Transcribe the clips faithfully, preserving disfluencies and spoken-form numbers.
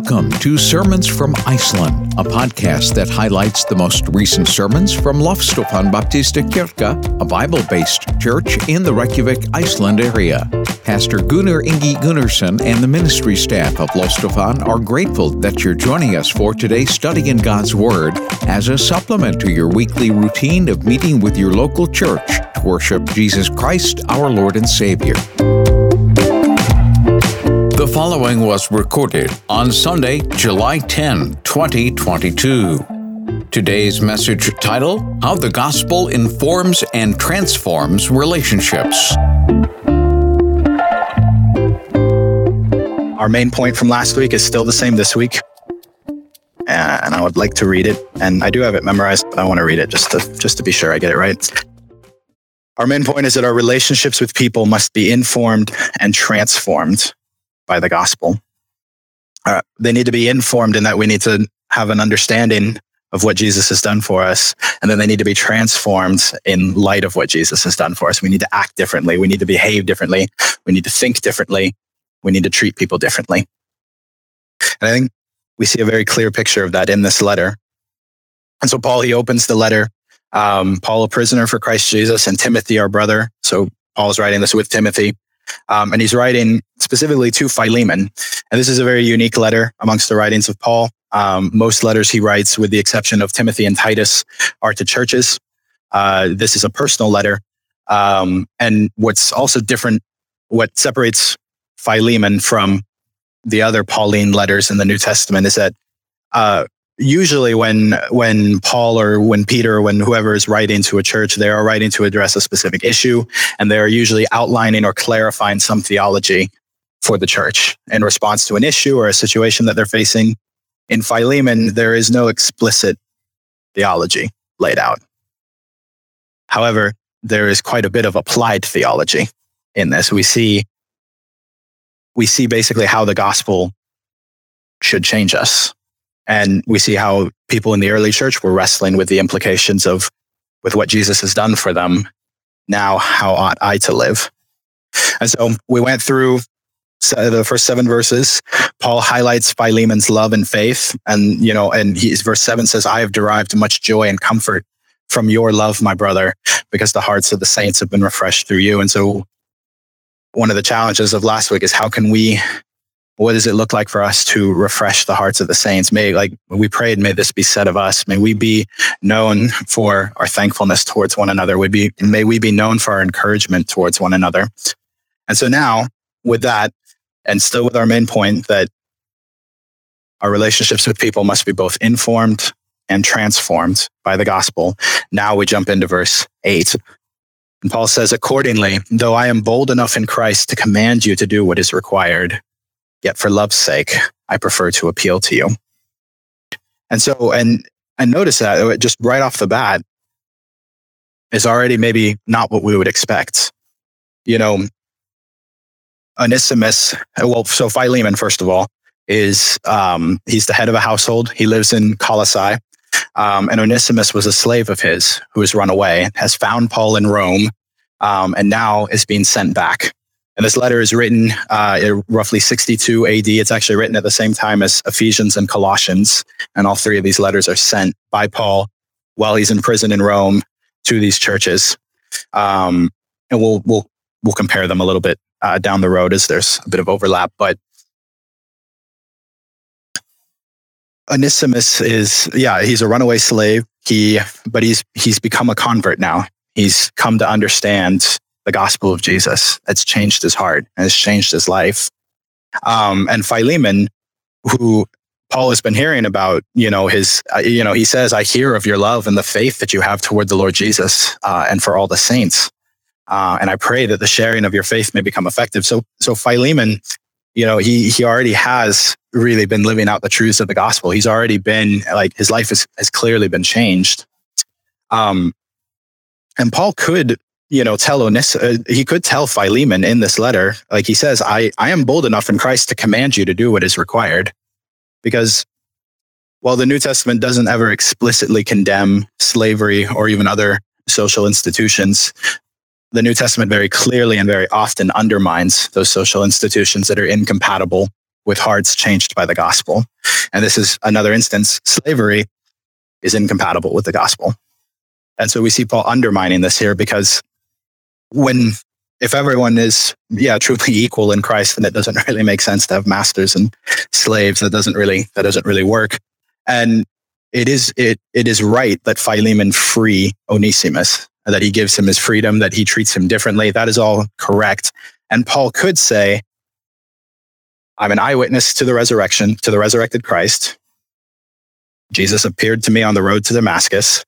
Welcome to Sermons from Iceland, a podcast that highlights the most recent sermons from Loftstofan Baptistakirkja, a Bible-based church in the Reykjavik, Iceland area. Pastor Gunnar Ingi Gunnarsson and the ministry staff of Loftstofan are grateful that you're joining us for today's study in God's Word as a supplement to your weekly routine of meeting with your local church to worship Jesus Christ, our Lord and Savior. The following was recorded on Sunday, July tenth, twenty twenty-two. Today's message title, How the Gospel Informs and Transforms Relationships. Our main point from last week is still the same this week. And I would like to read it. And I do have it memorized, but I want to read it just to, just to be sure I get it right. Our main point is that our relationships with people must be informed and transformed by the gospel. Uh, they need to be informed in that we need to have an understanding of what Jesus has done for us. And then they need to be transformed in light of what Jesus has done for us. We need to act differently. We need to behave differently. We need to think differently. We need to treat people differently. And I think we see a very clear picture of that in this letter. And so Paul, he opens the letter. Um, Paul, a prisoner for Christ Jesus, and Timothy, our brother. So Paul's writing this with Timothy. Um, and he's writing specifically to Philemon. And this is a very unique letter amongst the writings of Paul. Um, most letters he writes, with the exception of Timothy and Titus, are to churches. Uh, this is a personal letter. Um, and what's also different, what separates Philemon from the other Pauline letters in the New Testament is that uh, usually when when Paul or when Peter or when whoever is writing to a church, they are writing to address a specific issue, and they are usually outlining or clarifying some theology for the church in response to an issue or a situation that they're facing. In Philemon, there is no explicit theology laid out. However, there is quite a bit of applied theology in this. We see we see basically how the gospel should change us. And we see how people in the early church were wrestling with the implications of, with what Jesus has done for them. Now, how ought I to live? And so we went through the first seven verses. Paul highlights Philemon's love and faith. And, you know, and he's, verse seven says, I have derived much joy and comfort from your love, my brother, because the hearts of the saints have been refreshed through you. And so one of the challenges of last week is how can we What does it look like for us to refresh the hearts of the saints? May, like we prayed, may this be said of us. May we be known for our thankfulness towards one another. We'd be, may we be known for our encouragement towards one another. And so now with that, and still with our main point that our relationships with people must be both informed and transformed by the gospel. Now we jump into verse eight. And Paul says, accordingly, though I am bold enough in Christ to command you to do what is required, yet for love's sake, I prefer to appeal to you. And so, and and notice that just right off the bat is already maybe not what we would expect. You know, Onesimus, well, so Philemon, first of all, is um, he's the head of a household. He lives in Colossae. Um, and Onesimus was a slave of his who has run away, has found Paul in Rome, um, and now is being sent back. And this letter is written uh, roughly sixty-two A D. It's actually written at the same time as Ephesians and Colossians. And all three of these letters are sent by Paul while he's in prison in Rome to these churches. Um, and we'll we'll we'll compare them a little bit uh, down the road as there's a bit of overlap. But Onesimus is, yeah, he's a runaway slave. He, but he's he's become a convert now. He's come to understand the gospel of Jesus. That's changed his heart and has changed his life. Um, and Philemon, who Paul has been hearing about, you know, his, uh, you know, he says, I hear of your love and the faith that you have toward the Lord Jesus uh, and for all the saints. Uh, and I pray that the sharing of your faith may become effective. So, so Philemon, you know, he, he already has really been living out the truths of the gospel. He's already been like, his life has, has clearly been changed. Um, and Paul could, you know, tell Onesimus, he could tell Philemon in this letter, like he says, I, I am bold enough in Christ to command you to do what is required. Because while the New Testament doesn't ever explicitly condemn slavery or even other social institutions, the New Testament very clearly and very often undermines those social institutions that are incompatible with hearts changed by the gospel. And this is another instance, slavery is incompatible with the gospel. And so we see Paul undermining this here, because when, if everyone is, yeah, truly equal in Christ, then it doesn't really make sense to have masters and slaves. That doesn't really, that doesn't really work. And it is, it, it is right that Philemon free Onesimus, that he gives him his freedom, that he treats him differently. That is all correct. And Paul could say, I'm an eyewitness to the resurrection, to the resurrected Christ. Jesus appeared to me on the road to Damascus.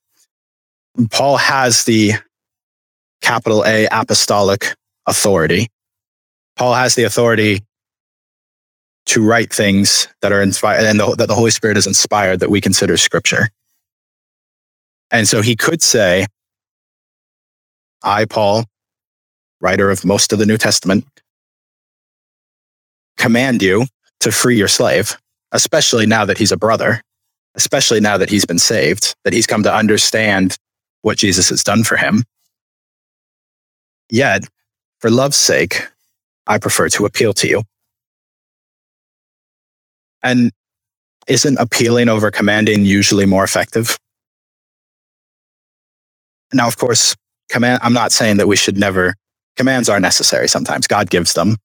Paul has the capital A apostolic authority. Paul has the authority to write things that are inspired and the, that the Holy Spirit is inspired, that we consider scripture. And so he could say, I, Paul, writer of most of the New Testament, command you to free your slave, especially now that he's a brother, especially now that he's been saved, that he's come to understand what Jesus has done for him. Yet, for love's sake, I prefer to appeal to you. And isn't appealing over commanding usually more effective? Now, of course, command, I'm not saying that we should never, commands are necessary sometimes. God gives them.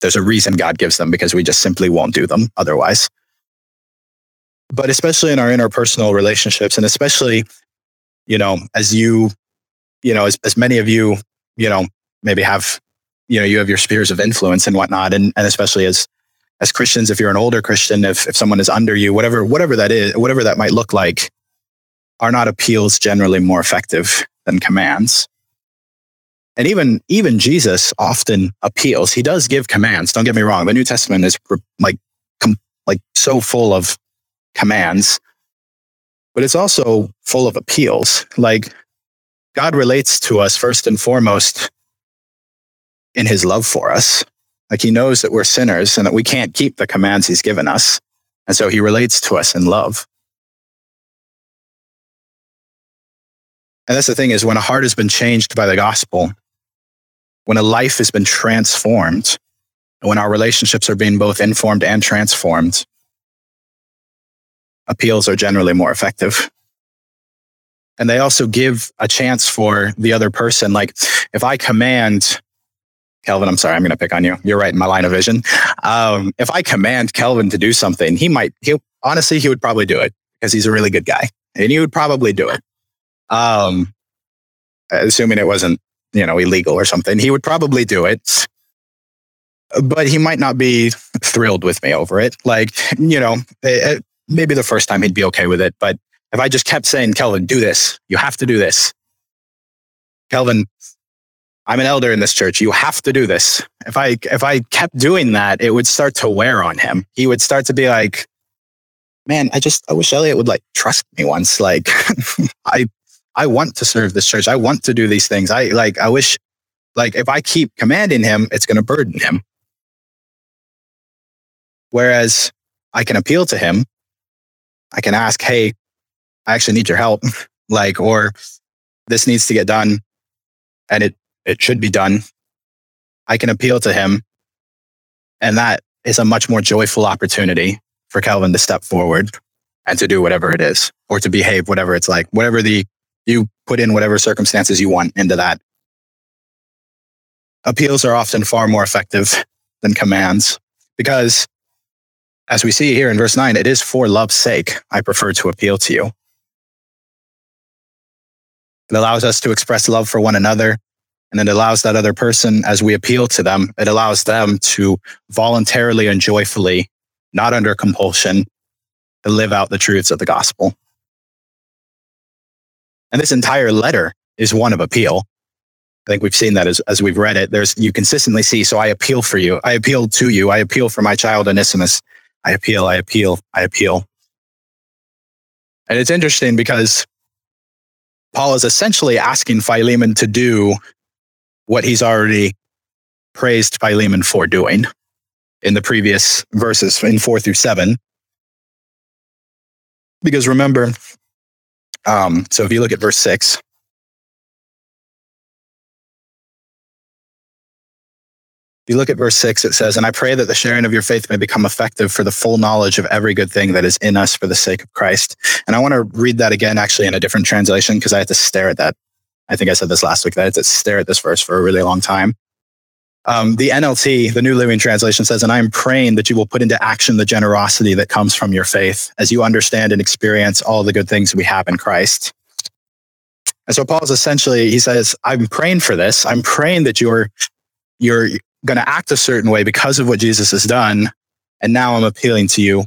There's a reason God gives them, because we just simply won't do them otherwise. But especially in our interpersonal relationships, and especially, you know, as you, you know, as, as many of you, you know, maybe have, you know, you have your spheres of influence and whatnot. And, and especially as, as Christians, if you're an older Christian, if, if someone is under you, whatever, whatever that is, whatever that might look like, are not appeals generally more effective than commands? And even, even Jesus often appeals. He does give commands. Don't get me wrong. The New Testament is like, com, like so full of commands, but it's also full of appeals. Like, God relates to us first and foremost in his love for us. Like, he knows that we're sinners and that we can't keep the commands he's given us. And so he relates to us in love. And that's the thing, is when a heart has been changed by the gospel, when a life has been transformed, when our relationships are being both informed and transformed, appeals are generally more effective. And they also give a chance for the other person. Like, if I command Kelvin, I'm sorry, I'm going to pick on you. You're right in my line of vision. Um, if I command Kelvin to do something, he might, he honestly, he would probably do it, because he's a really good guy and he would probably do it. Um, assuming it wasn't, you know, illegal or something, he would probably do it, but he might not be thrilled with me over it. Like, you know, it, maybe the first time he'd be okay with it. But if I just kept saying, Kelvin, do this, you have to do this. Kelvin, I'm an elder in this church. You have to do this. If I, if I kept doing that, it would start to wear on him. He would start to be like, man, I just, I wish Elliot would like trust me once. Like, I, I want to serve this church. I want to do these things. I like, I wish, like, if I keep commanding him, it's going to burden him. Whereas I can appeal to him. I can ask, hey, I actually need your help. Like, or this needs to get done and it, it should be done. I can appeal to him. And that is a much more joyful opportunity for Kelvin to step forward and to do whatever it is, or to behave, whatever it's like, whatever the, you put in whatever circumstances you want into that. Appeals are often far more effective than commands, because as we see here in verse nine, it is for love's sake I prefer to appeal to you. It allows us to express love for one another, and it allows that other person, as we appeal to them, it allows them to voluntarily and joyfully, not under compulsion, to live out the truths of the gospel. And this entire letter is one of appeal. I think we've seen that as, as we've read it. There's, you consistently see, so I appeal for you. I appeal to you. I appeal for my child Onesimus. I appeal, I appeal, I appeal. And it's interesting because Paul is essentially asking Philemon to do what he's already praised Philemon for doing in the previous verses in four through seven. Because remember, Um, so if you look at verse six, If you look at verse six, it says, "And I pray that the sharing of your faith may become effective for the full knowledge of every good thing that is in us for the sake of Christ." And I want to read that again, actually, in a different translation, because I had to stare at that. I think I said this last week, that I had to stare at this verse for a really long time. Um, the N L T, the New Living Translation, says, "And I am praying that you will put into action the generosity that comes from your faith as you understand and experience all the good things we have in Christ." And so Paul's essentially, he says, I'm praying for this. I'm praying that you're you're going to act a certain way because of what Jesus has done. And now I'm appealing to you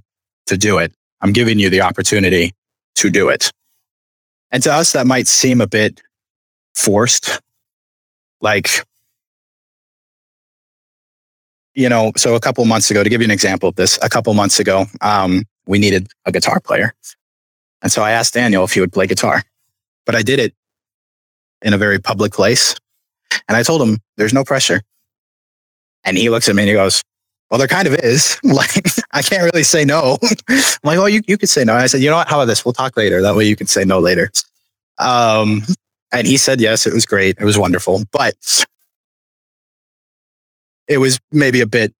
to do it. I'm giving you the opportunity to do it. And to us, that might seem a bit forced. Like, you know, so a couple months ago, to give you an example of this, a couple months ago, um, we needed a guitar player. And so I asked Daniel if he would play guitar, but I did it in a very public place. And I told him, there's no pressure. And he looks at me and he goes, well, there kind of is. Like, I can't really say no. I'm like, well, you, you could say no. And I said, you know what? How about this? We'll talk later. That way you can say no later. Um, and he said, yes, it was great. It was wonderful. But it was maybe a bit,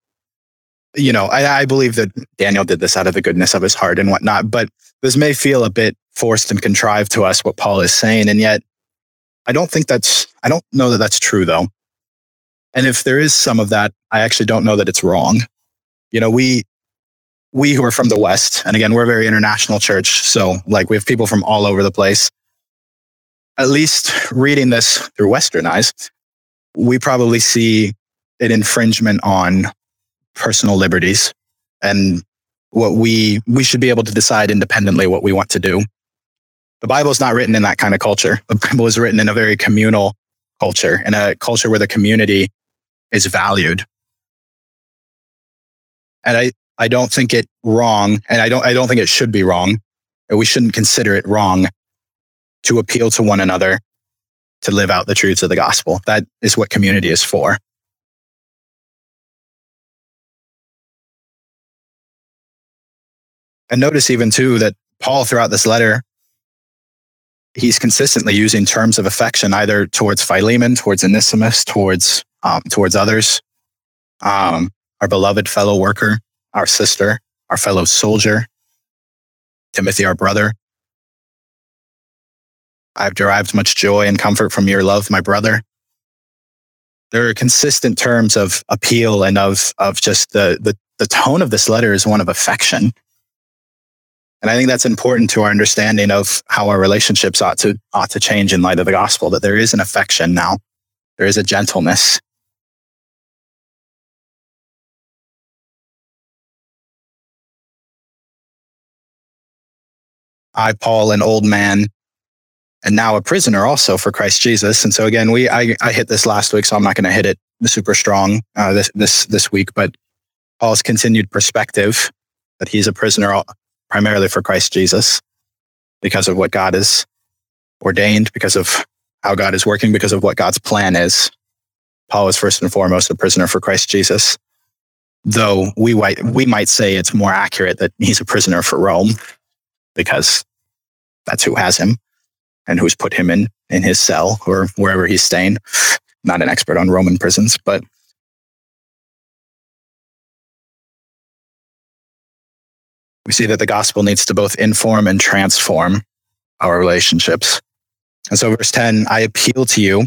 you know, I, I believe that Daniel did this out of the goodness of his heart and whatnot, but this may feel a bit forced and contrived to us, what Paul is saying. And yet I don't think that's, I don't know that that's true though. And if there is some of that, I actually don't know that it's wrong. You know, we, we who are from the West, and again, we're a very international church. So like we have people from all over the place, at least reading this through Western eyes, we probably see an infringement on personal liberties and what we, we should be able to decide independently what we want to do. The Bible is not written in that kind of culture. The Bible is written in a very communal culture, in a culture where the community is valued. And I, I don't think it wrong, and I don't I don't think it should be wrong, and we shouldn't consider it wrong to appeal to one another to live out the truths of the gospel. That is what community is for. And notice even too that Paul throughout this letter, he's consistently using terms of affection, either towards Philemon, towards Onesimus, towards um, towards others, um, our beloved fellow worker, our sister, our fellow soldier, Timothy, our brother. I've derived much joy and comfort from your love, my brother. There are consistent terms of appeal and of of just the the, the tone of this letter is one of affection. And I think that's important to our understanding of how our relationships ought to ought to change in light of the gospel, that there is an affection now. There is a gentleness. I, Paul, an old man, and now a prisoner also for Christ Jesus. And so again, we I, I hit this last week, so I'm not going to hit it super strong uh, this, this, this week, but Paul's continued perspective that he's a prisoner all, primarily for Christ Jesus, because of what God has ordained, because of how God is working, because of what God's plan is. Paul is first and foremost a prisoner for Christ Jesus, though we might, we might say it's more accurate that he's a prisoner for Rome, because that's who has him and who's put him in, in his cell or wherever he's staying. Not an expert on Roman prisons, but we see that the gospel needs to both inform and transform our relationships. And so verse ten, I appeal to you,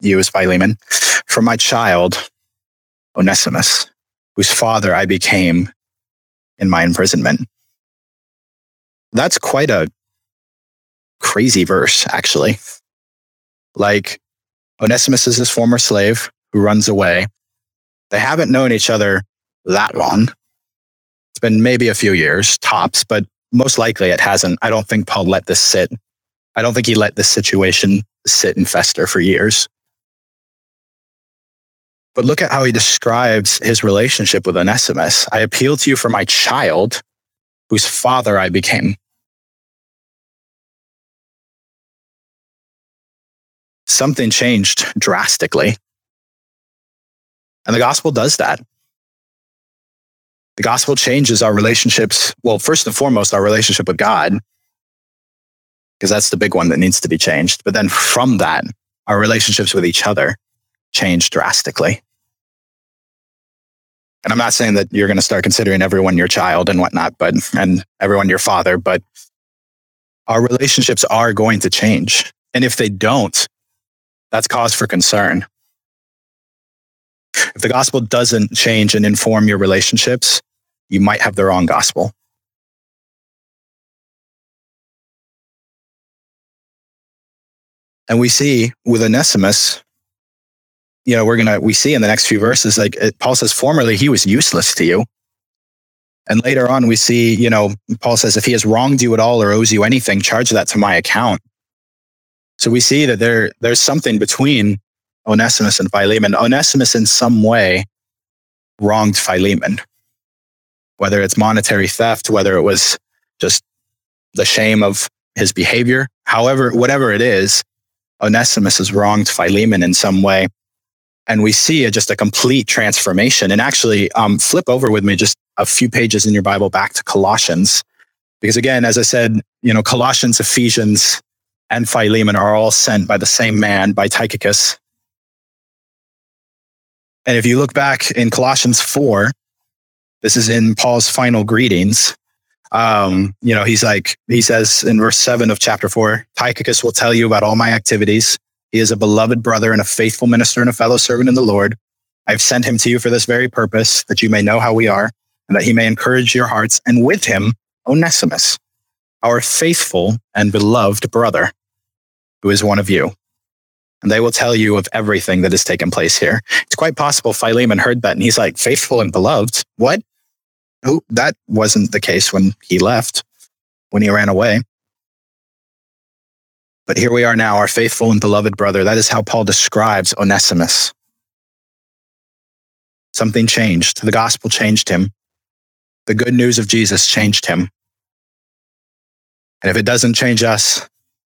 you as Philemon, for my child, Onesimus, whose father I became in my imprisonment. That's quite a crazy verse, actually. Like, Onesimus is his former slave who runs away. They haven't known each other that long. It's been maybe a few years, tops, but most likely it hasn't. I don't think Paul let this sit. I don't think he let this situation sit and fester for years. But look at how he describes his relationship with Onesimus. I appeal to you for my child, whose father I became. Something changed drastically. And the gospel does that. The gospel changes our relationships. Well, first and foremost, our relationship with God, because that's the big one that needs to be changed. But then from that, our relationships with each other change drastically. And I'm not saying that you're going to start considering everyone your child and whatnot, but and everyone your father, but our relationships are going to change. And if they don't, that's cause for concern. If the gospel doesn't change and inform your relationships, you might have the wrong gospel. And we see with Onesimus, you know, we're going to, we see in the next few verses, like it, Paul says, formerly he was useless to you. And later on, we see, you know, Paul says, if he has wronged you at all or owes you anything, charge that to my account. So we see that there, there's something between Onesimus and Philemon. Onesimus in some way wronged Philemon, whether it's monetary theft, whether it was just the shame of his behavior, however, whatever it is, Onesimus has wronged Philemon in some way. And we see a, just a complete transformation. And actually, um, flip over with me just a few pages in your Bible back to Colossians. Because again, as I said, you know, Colossians, Ephesians, and Philemon are all sent by the same man, by Tychicus. And if you look back in Colossians four, this is in Paul's final greetings. Um, you know, he's like, he says in verse seven of chapter four, Tychicus will tell you about all my activities. He is a beloved brother and a faithful minister and a fellow servant in the Lord. I've sent him to you for this very purpose, that you may know how we are and that he may encourage your hearts. And with him, Onesimus, our faithful and beloved brother, who is one of you. And they will tell you of everything that has taken place here. It's quite possible Philemon heard that and he's like, faithful and beloved? What? Oh, that wasn't the case when he left, when he ran away. But here we are now, our faithful and beloved brother. That is how Paul describes Onesimus. Something changed. The gospel changed him. The good news of Jesus changed him. And if it doesn't change us,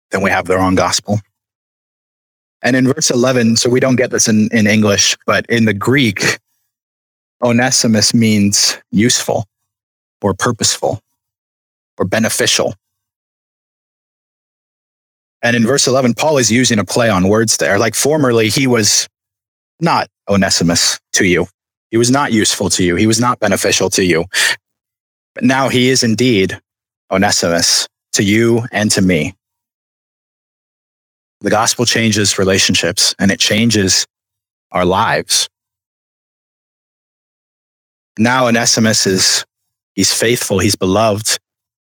then we have the wrong gospel. And in verse eleven, so we don't get this in, in English, but in the Greek, Onesimus means useful or purposeful or beneficial. And in verse eleven, Paul is using a play on words there. Like formerly, he was not Onesimus to you. He was not useful to you. He was not beneficial to you. But now he is indeed Onesimus to you and to me. The gospel changes relationships and it changes our lives. Now Onesimus is, he's faithful, he's beloved,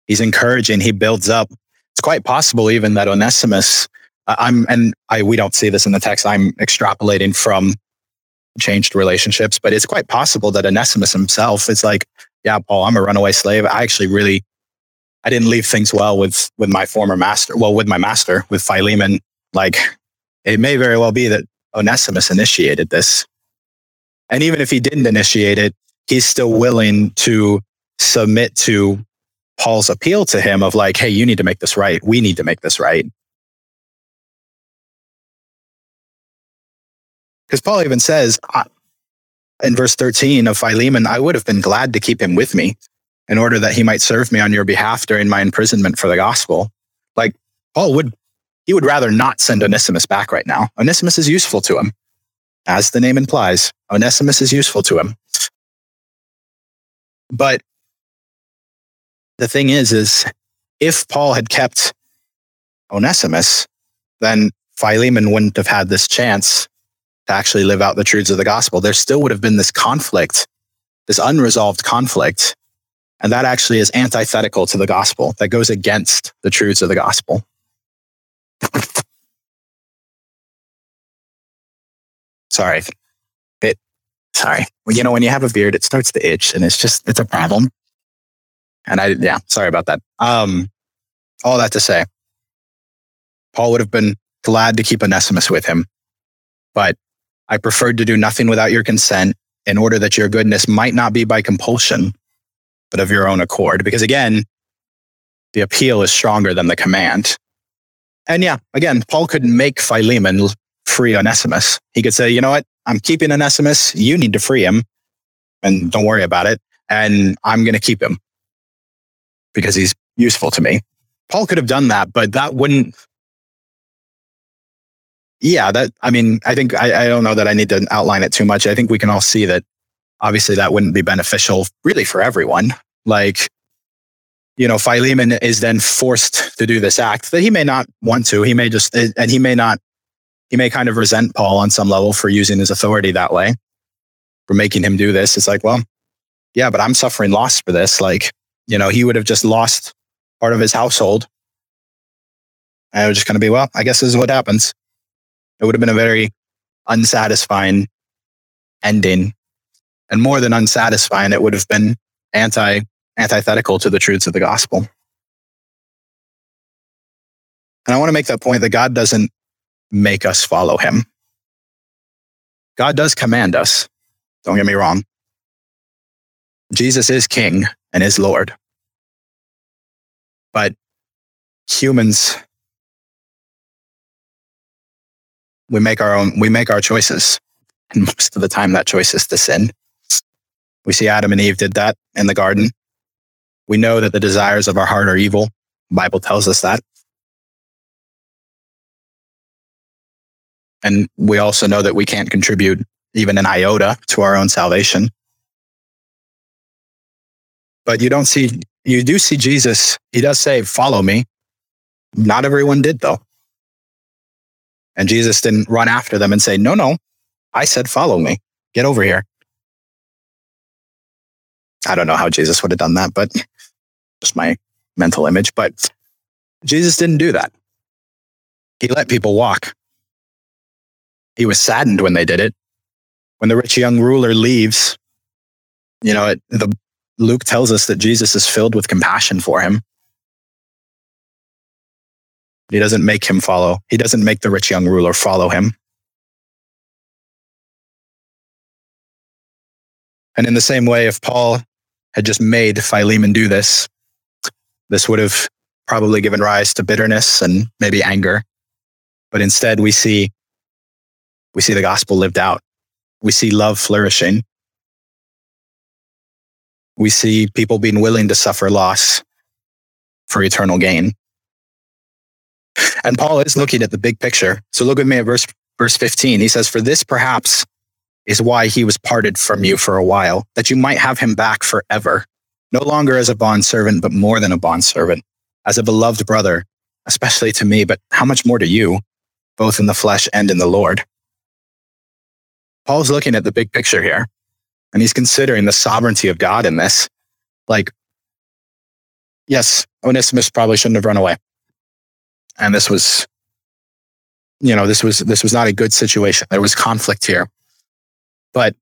he's encouraging, he builds up. It's quite possible even that Onesimus, uh, I'm, and I, we don't see this in the text, I'm extrapolating from changed relationships, but it's quite possible that Onesimus himself is like, yeah, Paul, I'm a runaway slave. I actually really, I didn't leave things well with, with my former master, well, with my master, with Philemon. Like, it may very well be that Onesimus initiated this. And even if he didn't initiate it, he's still willing to submit to Paul's appeal to him of like, hey, you need to make this right. We need to make this right. Because Paul even says in verse thirteen of Philemon, I would have been glad to keep him with me in order that he might serve me on your behalf during my imprisonment for the gospel. Like Paul would, he would rather not send Onesimus back right now. Onesimus is useful to him. As the name implies, Onesimus is useful to him. But the thing is, is if Paul had kept Onesimus, then Philemon wouldn't have had this chance to actually live out the truths of the gospel. There still would have been this conflict, this unresolved conflict. And that actually is antithetical to the gospel. That goes against the truths of the gospel. Sorry. It, sorry. Well, you know, when you have a beard, it starts to itch and it's just, it's a problem. And I, yeah, sorry about that. Um, all that to say, Paul would have been glad to keep Onesimus with him, but I preferred to do nothing without your consent in order that your goodness might not be by compulsion, but of your own accord. Because again, the appeal is stronger than the command. And yeah, again, Paul couldn't make Philemon free Onesimus. He could say, you know what? I'm keeping Onesimus. You need to free him and don't worry about it. And I'm going to keep him, because he's useful to me. Paul could have done that, but that wouldn't. Yeah, that, I mean, I think, I, I don't know that I need to outline it too much. I think we can all see that obviously that wouldn't be beneficial really for everyone. Like, you know, Philemon is then forced to do this act that he may not want to. He may just, and he may not, he may kind of resent Paul on some level for using his authority that way, for making him do this. It's like, well, yeah, but I'm suffering loss for this. Like, you know, he would have just lost part of his household. And it was just going to be, well, I guess this is what happens. It would have been a very unsatisfying ending. And more than unsatisfying, it would have been anti antithetical to the truths of the gospel. And I want to make that point that God doesn't make us follow him. God does command us. Don't get me wrong. Jesus is king and is Lord. But humans, we make our own, we make our choices. And most of the time that choice is to sin. We see Adam and Eve did that in the garden. We know that the desires of our heart are evil. The Bible tells us that. And we also know that we can't contribute even an iota to our own salvation. But you don't see, you do see Jesus, he does say, follow me. Not everyone did though. And Jesus didn't run after them and say, no, no, I said, follow me, get over here. I don't know how Jesus would have done that, but just my mental image. But Jesus didn't do that. He let people walk. He was saddened when they did it. When the rich young ruler leaves, you know, it, the, Luke tells us that Jesus is filled with compassion for him. He doesn't make him follow. He doesn't make the rich young ruler follow him. And in the same way, if Paul had just made Philemon do this, this would have probably given rise to bitterness and maybe anger. But instead, we see we see the gospel lived out. We see love flourishing. We see people being willing to suffer loss for eternal gain. And Paul is looking at the big picture. So look with me at verse verse fifteen. He says, "For this perhaps is why he was parted from you for a while, that you might have him back forever, no longer as a bondservant, but more than a bondservant, as a beloved brother, especially to me, but how much more to you, both in the flesh and in the Lord." Paul's looking at the big picture here, and he's considering the sovereignty of God in this. Like, yes, Onesimus probably shouldn't have run away. And this was, you know, this was this was not a good situation. There was conflict here. But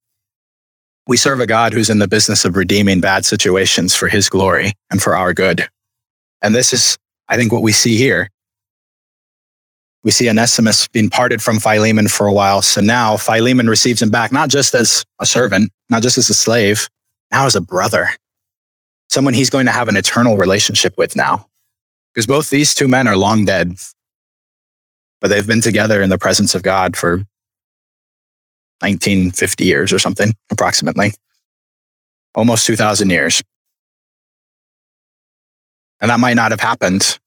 we serve a God who's in the business of redeeming bad situations for his glory and for our good. And this is, I think, what we see here. We see Onesimus being parted from Philemon for a while. So now Philemon receives him back, not just as a servant, not just as a slave, now as a brother, someone he's going to have an eternal relationship with now. Because both these two men are long dead, but they've been together in the presence of God for nineteen fifty years or something, approximately. Almost two thousand years. And that might not have happened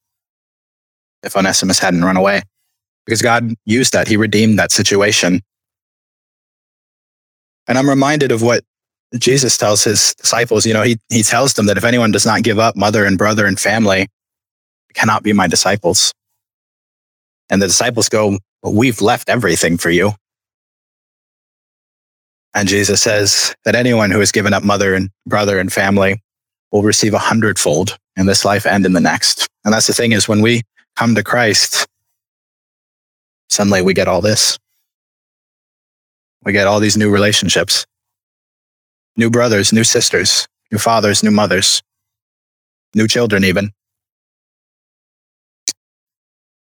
if Onesimus hadn't run away, because God used that. He redeemed that situation. And I'm reminded of what Jesus tells his disciples. You know, he, he tells them that if anyone does not give up mother and brother and family, cannot be my disciples. And the disciples go, well, we've left everything for you. And Jesus says that anyone who has given up mother and brother and family will receive a hundredfold in this life and in the next. And that's the thing is, when we come to Christ, suddenly we get all this. We get all these new relationships, new brothers, new sisters, new fathers, new mothers, new children even.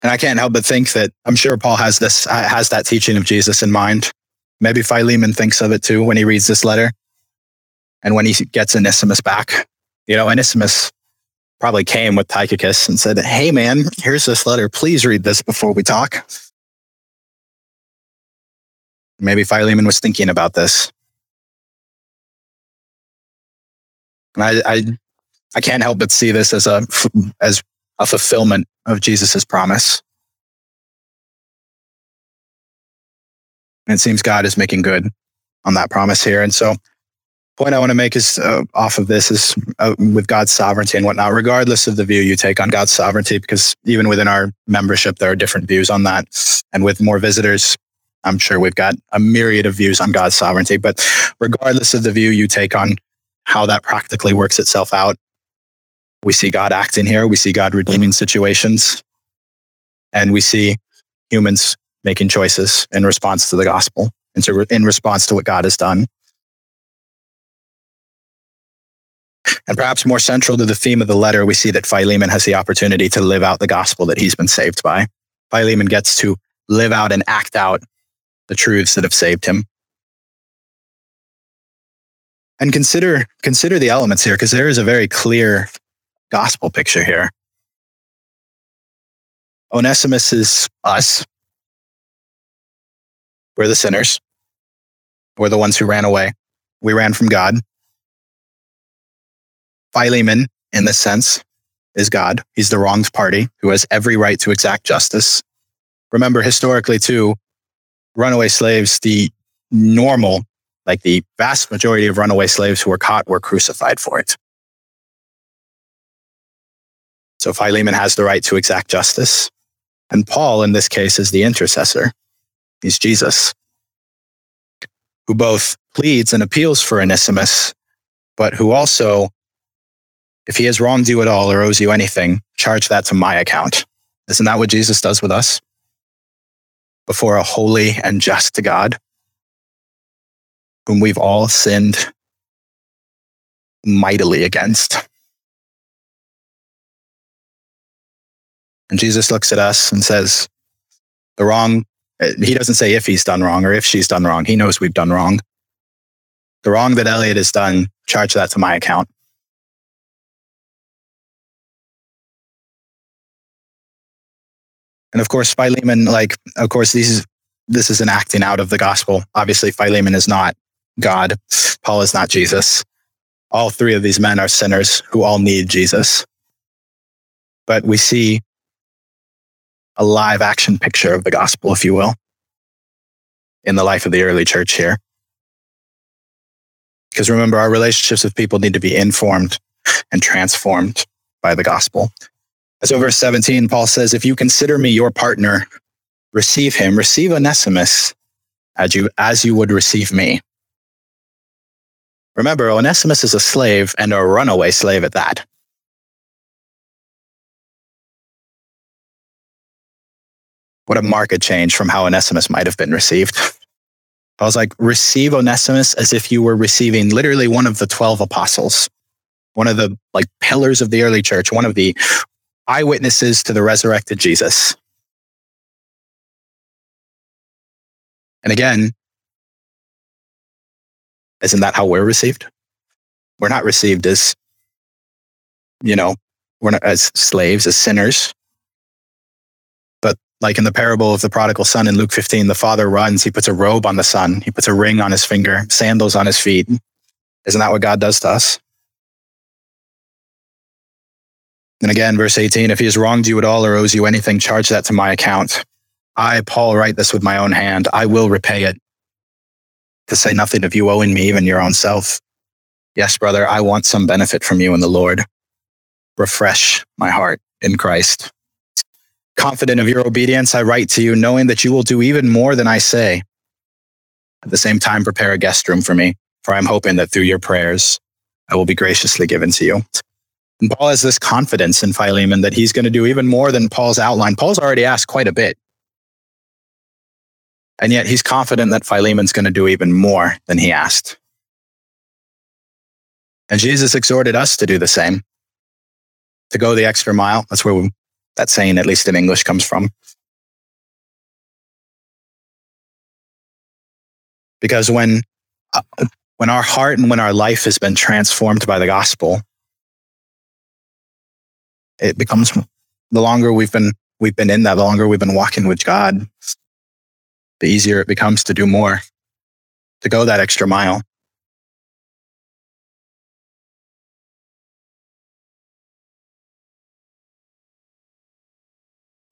And I can't help but think that I'm sure Paul has this, has that teaching of Jesus in mind. Maybe Philemon thinks of it too when he reads this letter, and when he gets Onesimus back. You know, Onesimus probably came with Tychicus and said, "Hey, man, here's this letter. Please read this before we talk." Maybe Philemon was thinking about this, and I, I, I can't help but see this as a as a fulfillment of Jesus's promise. And it seems God is making good on that promise here. And so point I want to make is uh, off of this is uh, with God's sovereignty and whatnot, regardless of the view you take on God's sovereignty, because even within our membership, there are different views on that. And with more visitors, I'm sure we've got a myriad of views on God's sovereignty. But regardless of the view you take on how that practically works itself out, we see God acting here. We see God redeeming situations. And we see humans making choices in response to the gospel and to re- in response to what God has done. And perhaps more central to the theme of the letter, we see that Philemon has the opportunity to live out the gospel that he's been saved by. Philemon gets to live out and act out the truths that have saved him. And consider consider the elements here, because there is a very clear gospel picture here. Onesimus is us. We're the sinners. We're the ones who ran away. We ran from God. Philemon, in this sense, is God. He's the wronged party who has every right to exact justice. Remember, historically, too, runaway slaves, the normal, like the vast majority of runaway slaves who were caught were crucified for it. So Philemon has the right to exact justice. And Paul, in this case, is the intercessor. He's Jesus, who both pleads and appeals for Onesimus, but who also, if he has wronged you at all or owes you anything, charge that to my account. Isn't that what Jesus does with us? Before a holy and just God, whom we've all sinned mightily against. And Jesus looks at us and says, the wrong, he doesn't say if he's done wrong or if she's done wrong. He knows we've done wrong. The wrong that Elliot has done, charge that to my account. And of course, Philemon, like, of course, this is, this is an acting out of the gospel. Obviously, Philemon is not God. Paul is not Jesus. All three of these men are sinners who all need Jesus. But we see a live action picture of the gospel, if you will, in the life of the early church here. Because remember, our relationships with people need to be informed and transformed by the gospel. So verse seventeen, Paul says, if you consider me your partner, receive him, receive Onesimus as you, as you would receive me. Remember, Onesimus is a slave and a runaway slave at that. What a marked change from how Onesimus might have been received. I was like, receive Onesimus as if you were receiving literally one of the twelve apostles, one of the like pillars of the early church, one of the eyewitnesses to the resurrected Jesus. And again, isn't that how we're received? We're not received as, you know, we're not as slaves, as sinners. Like in the parable of the prodigal son in Luke fifteen, the father runs, he puts a robe on the son, he puts a ring on his finger, sandals on his feet. Isn't that what God does to us? And again, verse eighteen, if he has wronged you at all or owes you anything, charge that to my account. I, Paul, write this with my own hand. I will repay it. To say nothing of you owing me, even your own self. Yes, brother, I want some benefit from you in the Lord. Refresh my heart in Christ. Confident of your obedience, I write to you, knowing that you will do even more than I say. At the same time, prepare a guest room for me, for I'm hoping that through your prayers, I will be graciously given to you. And Paul has this confidence in Philemon that he's going to do even more than Paul's outline. Paul's already asked quite a bit. And yet he's confident that Philemon's going to do even more than he asked. And Jesus exhorted us to do the same, to go the extra mile. That's where we That saying, at least in English, comes from. Because when uh, when our heart and when our life has been transformed by the gospel, it becomes, the longer we've been we've been in that, the longer we've been walking with God, the easier it becomes to do more, to go that extra mile.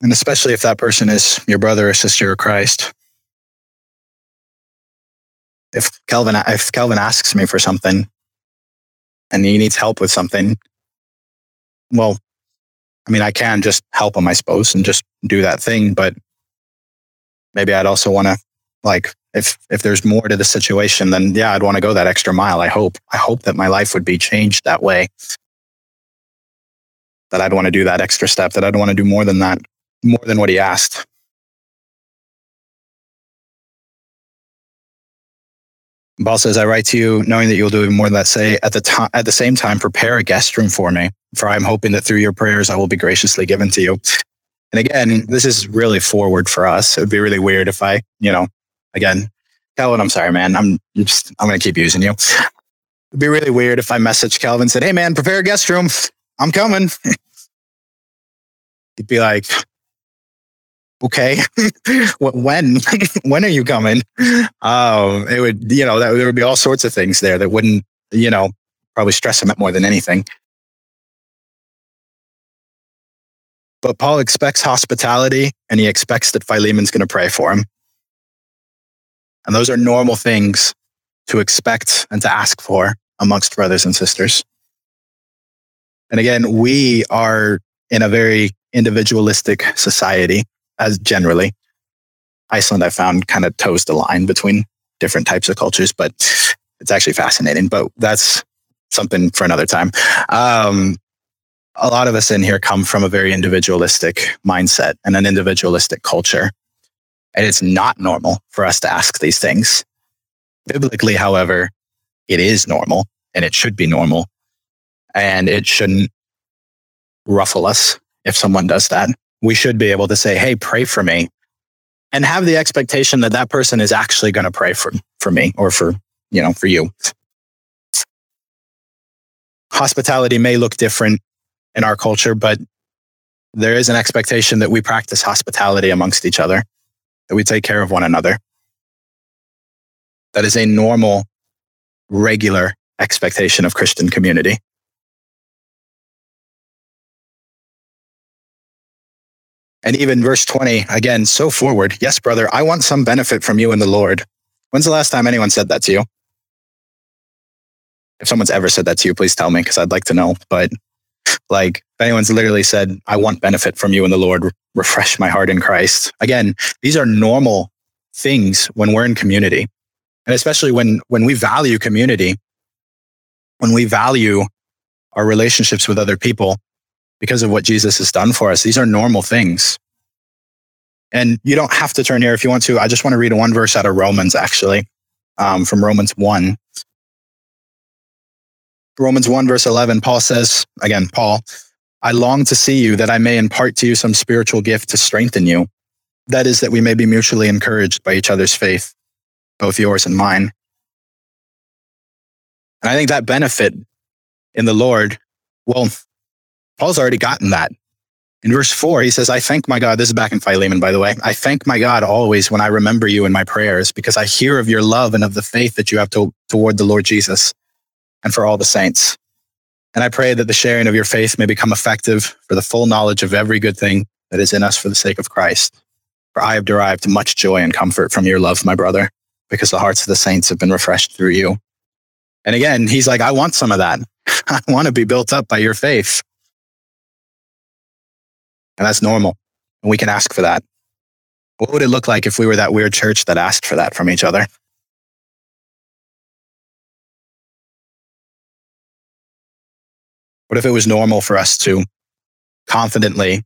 And especially if that person is your brother or sister or Christ. if Kelvin if Kelvin asks me for something and he needs help with something, well, I mean, I can just help him, I suppose, and just do that thing. But maybe I'd also want to, like, if if there's more to the situation, then yeah, I'd want to go that extra mile. I hope I hope that my life would be changed that way, that I'd want to do that extra step, that I'd want to do more than that, more than what he asked. Paul says, I write to you knowing that you'll do more than that. Say at the time, to- at the same time, prepare a guest room for me, for I'm hoping that through your prayers, I will be graciously given to you. And again, this is really forward for us. It would be really weird if I, you know, again, Calvin, I'm sorry, man. I'm just, I'm going to keep using you. It'd be really weird if I messaged Calvin and said, hey man, prepare a guest room. I'm coming. He'd be like, okay, when, when are you coming? Um, it would, you know, that, there would be all sorts of things there that wouldn't, you know, probably stress him out more than anything. But Paul expects hospitality, and he expects that Philemon's going to pray for him. And those are normal things to expect and to ask for amongst brothers and sisters. And again, we are in a very individualistic society, as generally. Iceland, I found, kind of toes the line between different types of cultures, but it's actually fascinating. But that's something for another time. Um, a lot of us in here come from a very individualistic mindset and an individualistic culture. And it's not normal for us to ask these things. Biblically, however, it is normal, and it should be normal. And it shouldn't ruffle us if someone does that. We should be able to say, hey, pray for me, and have the expectation that that person is actually going to pray for, for me or for, you know, for you. Hospitality may look different in our culture, but there is an expectation that we practice hospitality amongst each other, that we take care of one another. That is a normal, regular expectation of Christian community. And even verse twenty, again, so forward. Yes, brother, I want some benefit from you in the Lord. When's the last time anyone said that to you? If someone's ever said that to you, please tell me, because I'd like to know. But like, if anyone's literally said, I want benefit from you in the Lord, refresh my heart in Christ. Again, these are normal things when we're in community. And especially when, when we value community, when we value our relationships with other people, because of what Jesus has done for us. These are normal things. And you don't have to turn here if you want to. I just want to read one verse out of Romans, actually, um, from Romans one. Romans one, verse eleven, Paul says, again, Paul, I long to see you that I may impart to you some spiritual gift to strengthen you. That is, that we may be mutually encouraged by each other's faith, both yours and mine. And I think that benefit in the Lord, well, Paul's already gotten that. In verse four, he says, I thank my God. This is back in Philemon, by the way. I thank my God always when I remember you in my prayers, because I hear of your love and of the faith that you have to, toward the Lord Jesus and for all the saints. And I pray that the sharing of your faith may become effective for the full knowledge of every good thing that is in us for the sake of Christ. For I have derived much joy and comfort from your love, my brother, because the hearts of the saints have been refreshed through you. And again, he's like, I want some of that. I want to be built up by your faith. And that's normal. And we can ask for that. What would it look like if we were that weird church that asked for that from each other? What if it was normal for us to confidently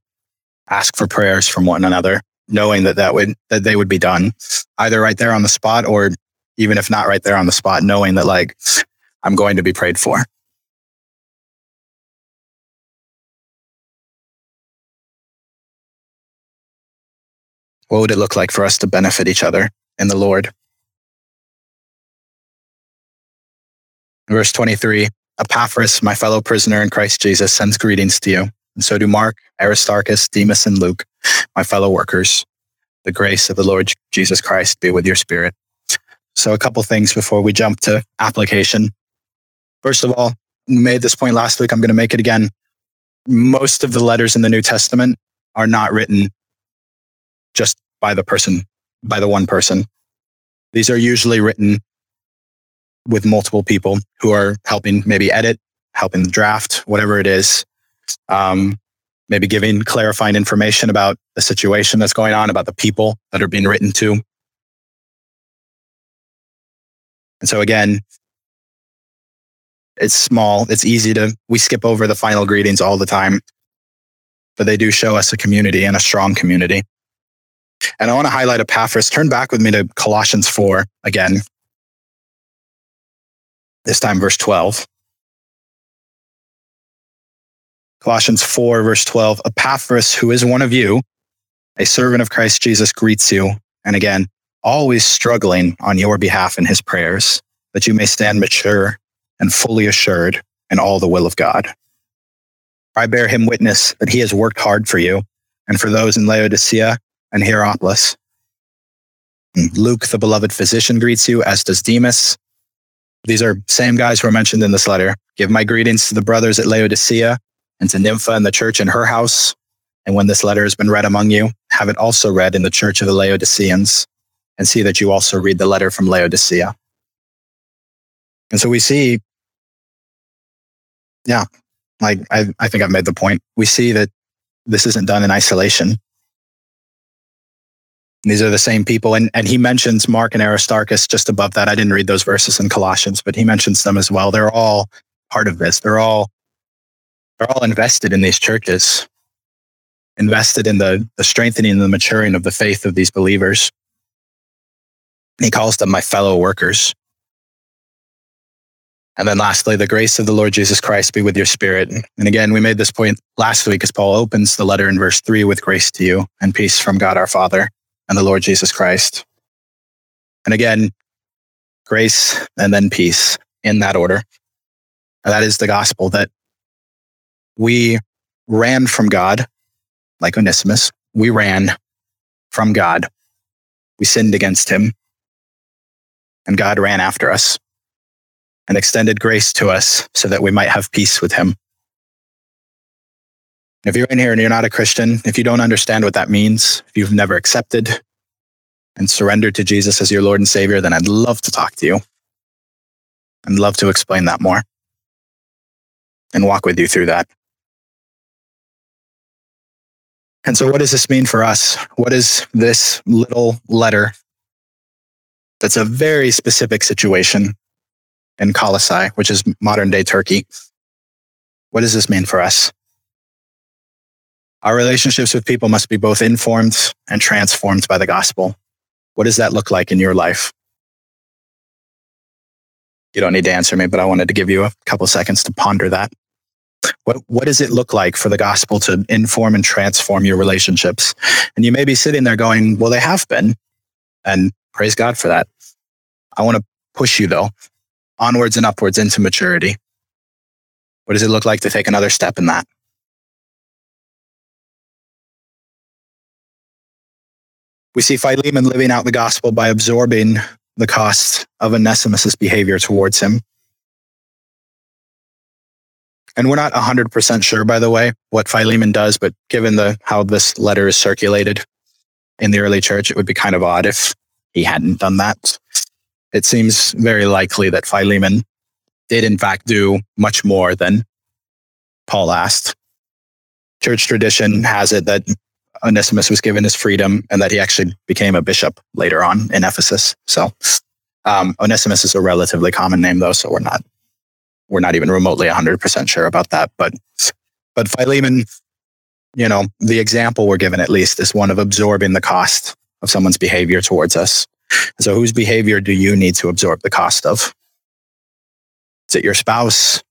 ask for prayers from one another, knowing that, that, would, that they would be done, either right there on the spot, or even if not right there on the spot, knowing that, like, I'm going to be prayed for. What would it look like for us to benefit each other in the Lord? Verse twenty-three, Epaphras, my fellow prisoner in Christ Jesus, sends greetings to you. And so do Mark, Aristarchus, Demas, and Luke, my fellow workers. The grace of the Lord Jesus Christ be with your spirit. So a couple things before we jump to application. First of all, we made this point last week. I'm going to make it again. Most of the letters in the New Testament are not written just by the person, by the one person. These are usually written with multiple people who are helping maybe edit, helping draft, whatever it is, um, maybe giving clarifying information about the situation that's going on, about the people that are being written to. And so again, it's small. It's easy to, we skip over the final greetings all the time, but they do show us a community and a strong community. And I want to highlight Epaphras. Turn back with me to Colossians four again. This time, verse twelve. Colossians four, verse twelve. Epaphras, who is one of you, a servant of Christ Jesus, greets you. And again, always struggling on your behalf in his prayers, that you may stand mature and fully assured in all the will of God. I bear him witness that he has worked hard for you and for those in Laodicea and Hierapolis. Luke, the beloved physician, greets you, as does Demas. These are same guys who are mentioned in this letter. Give my greetings to the brothers at Laodicea and to Nympha and the church in her house. And when this letter has been read among you, have it also read in the church of the Laodiceans. And see that you also read the letter from Laodicea. And so we see, yeah, like I, I think I've made the point. We see that this isn't done in isolation. These are the same people. And, and he mentions Mark and Aristarchus just above that. I didn't read those verses in Colossians, but he mentions them as well. They're all part of this. They're all, they're all invested in these churches, invested in the, the strengthening and the maturing of the faith of these believers. He calls them my fellow workers. And then lastly, the grace of the Lord Jesus Christ be with your spirit. And again, we made this point last week as Paul opens the letter in verse three with grace to you and peace from God our Father and the Lord Jesus Christ. And again, grace and then peace in that order. And that is the gospel, that we ran from God, like Onesimus. We ran from God. We sinned against him. And God ran after us and extended grace to us so that we might have peace with him. If you're in here and you're not a Christian, if you don't understand what that means, if you've never accepted and surrendered to Jesus as your Lord and Savior, then I'd love to talk to you. I'd love to explain that more and walk with you through that. And so what does this mean for us? What is this little letter? That's a very specific situation in Colossae, which is modern day Turkey. What does this mean for us? Our relationships with people must be both informed and transformed by the gospel. What does that look like in your life? You don't need to answer me, but I wanted to give you a couple seconds to ponder that. What, what does it look like for the gospel to inform and transform your relationships? And you may be sitting there going, well, they have been. And praise God for that. I want to push you, though, onwards and upwards into maturity. What does it look like to take another step in that? We see Philemon living out the gospel by absorbing the cost of Onesimus' behavior towards him. And we're not one hundred percent sure, by the way, what Philemon does, but given the how this letter is circulated in the early church, it would be kind of odd if he hadn't done that. It seems very likely that Philemon did, in fact, do much more than Paul asked. Church tradition has it that Onesimus was given his freedom and that he actually became a bishop later on in Ephesus. So um, Onesimus is a relatively common name, though, so we're not we're not even remotely one hundred percent sure about that. But but Philemon, you know, the example we're given at least is one of absorbing the cost of someone's behavior towards us. So whose behavior do you need to absorb the cost of? Is it your spouse?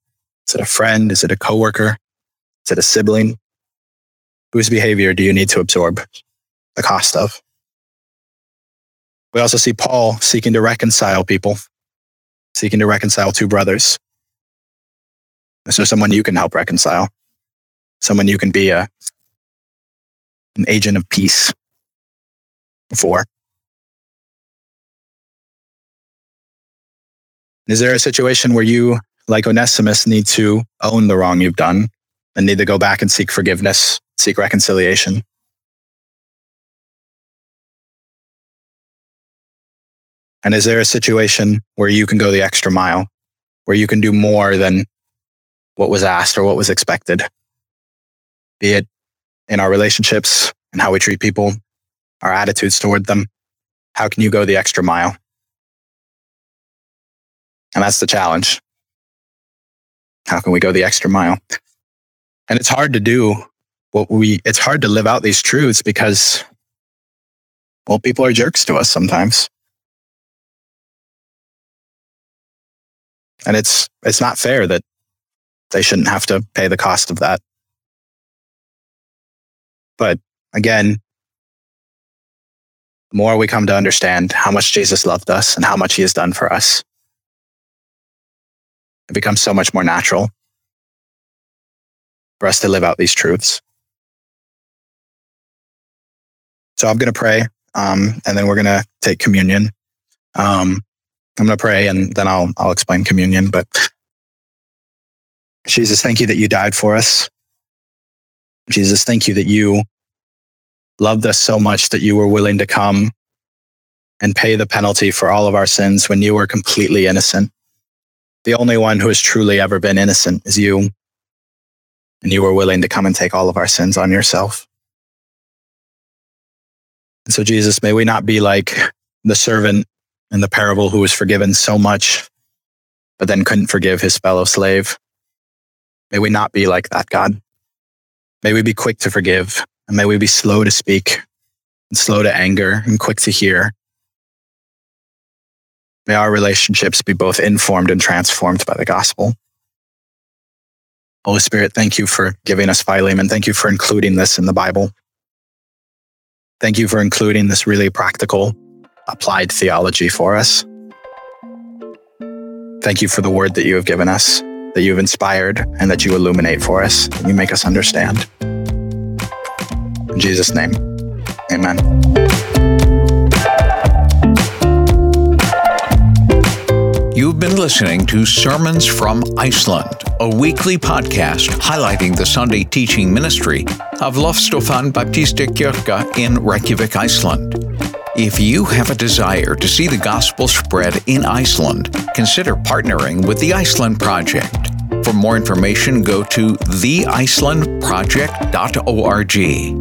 Is it a friend? Is it a coworker? Is it a sibling? Whose behavior do you need to absorb the cost of? We also see Paul seeking to reconcile people, seeking to reconcile two brothers. So someone you can help reconcile, someone you can be a, an agent of peace. Before. Is there a situation where you, like Onesimus, need to own the wrong you've done and need to go back and seek forgiveness, seek reconciliation? And is there a situation where you can go the extra mile, where you can do more than what was asked or what was expected? Be it in our relationships and how we treat people, our attitudes toward them. How can you go the extra mile? And that's the challenge. How can we go the extra mile? And it's hard to do what we, it's hard to live out these truths because, well, people are jerks to us sometimes. And it's, it's not fair that they shouldn't have to pay the cost of that. But again, the more we come to understand how much Jesus loved us and how much he has done for us, it becomes so much more natural for us to live out these truths. So I'm going to pray, um, and then we're going to take communion. Um, I'm going to pray, and then I'll I'll explain communion. But Jesus, thank you that you died for us. Jesus, thank you that you loved us so much that you were willing to come and pay the penalty for all of our sins when you were completely innocent. The only one who has truly ever been innocent is you. And you were willing to come and take all of our sins on yourself. And so, Jesus, may we not be like the servant in the parable who was forgiven so much, but then couldn't forgive his fellow slave. May we not be like that, God. May we be quick to forgive, and may we be slow to speak, and slow to anger, and quick to hear. May our relationships be both informed and transformed by the gospel. Holy Spirit, thank you for giving us Philemon. Thank you for including this in the Bible. Thank you for including this really practical, applied theology for us. Thank you for the word that you have given us, that you've inspired, and that you illuminate for us, and you make us understand. In Jesus' name, amen. You've been listening to Sermons from Iceland, a weekly podcast highlighting the Sunday teaching ministry of Loftstofan Baptistakirkja in Reykjavik, Iceland. If you have a desire to see the gospel spread in Iceland, consider partnering with The Iceland Project. For more information, go to the iceland project dot org.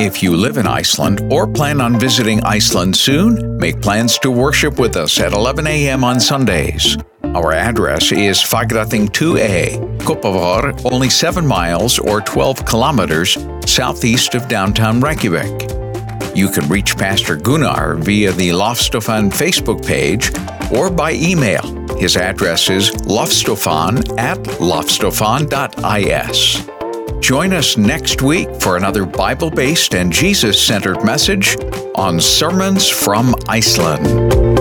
If you live in Iceland or plan on visiting Iceland soon, make plans to worship with us at eleven a.m. on Sundays. Our address is Fagrathing two A, Kópavogur, only seven miles or twelve kilometers southeast of downtown Reykjavik. You can reach Pastor Gunnar via the Loftstofan Facebook page or by email. His address is loftstofan at loftstofan dot is. Join us next week for another Bible-based and Jesus-centered message on Sermons from Iceland.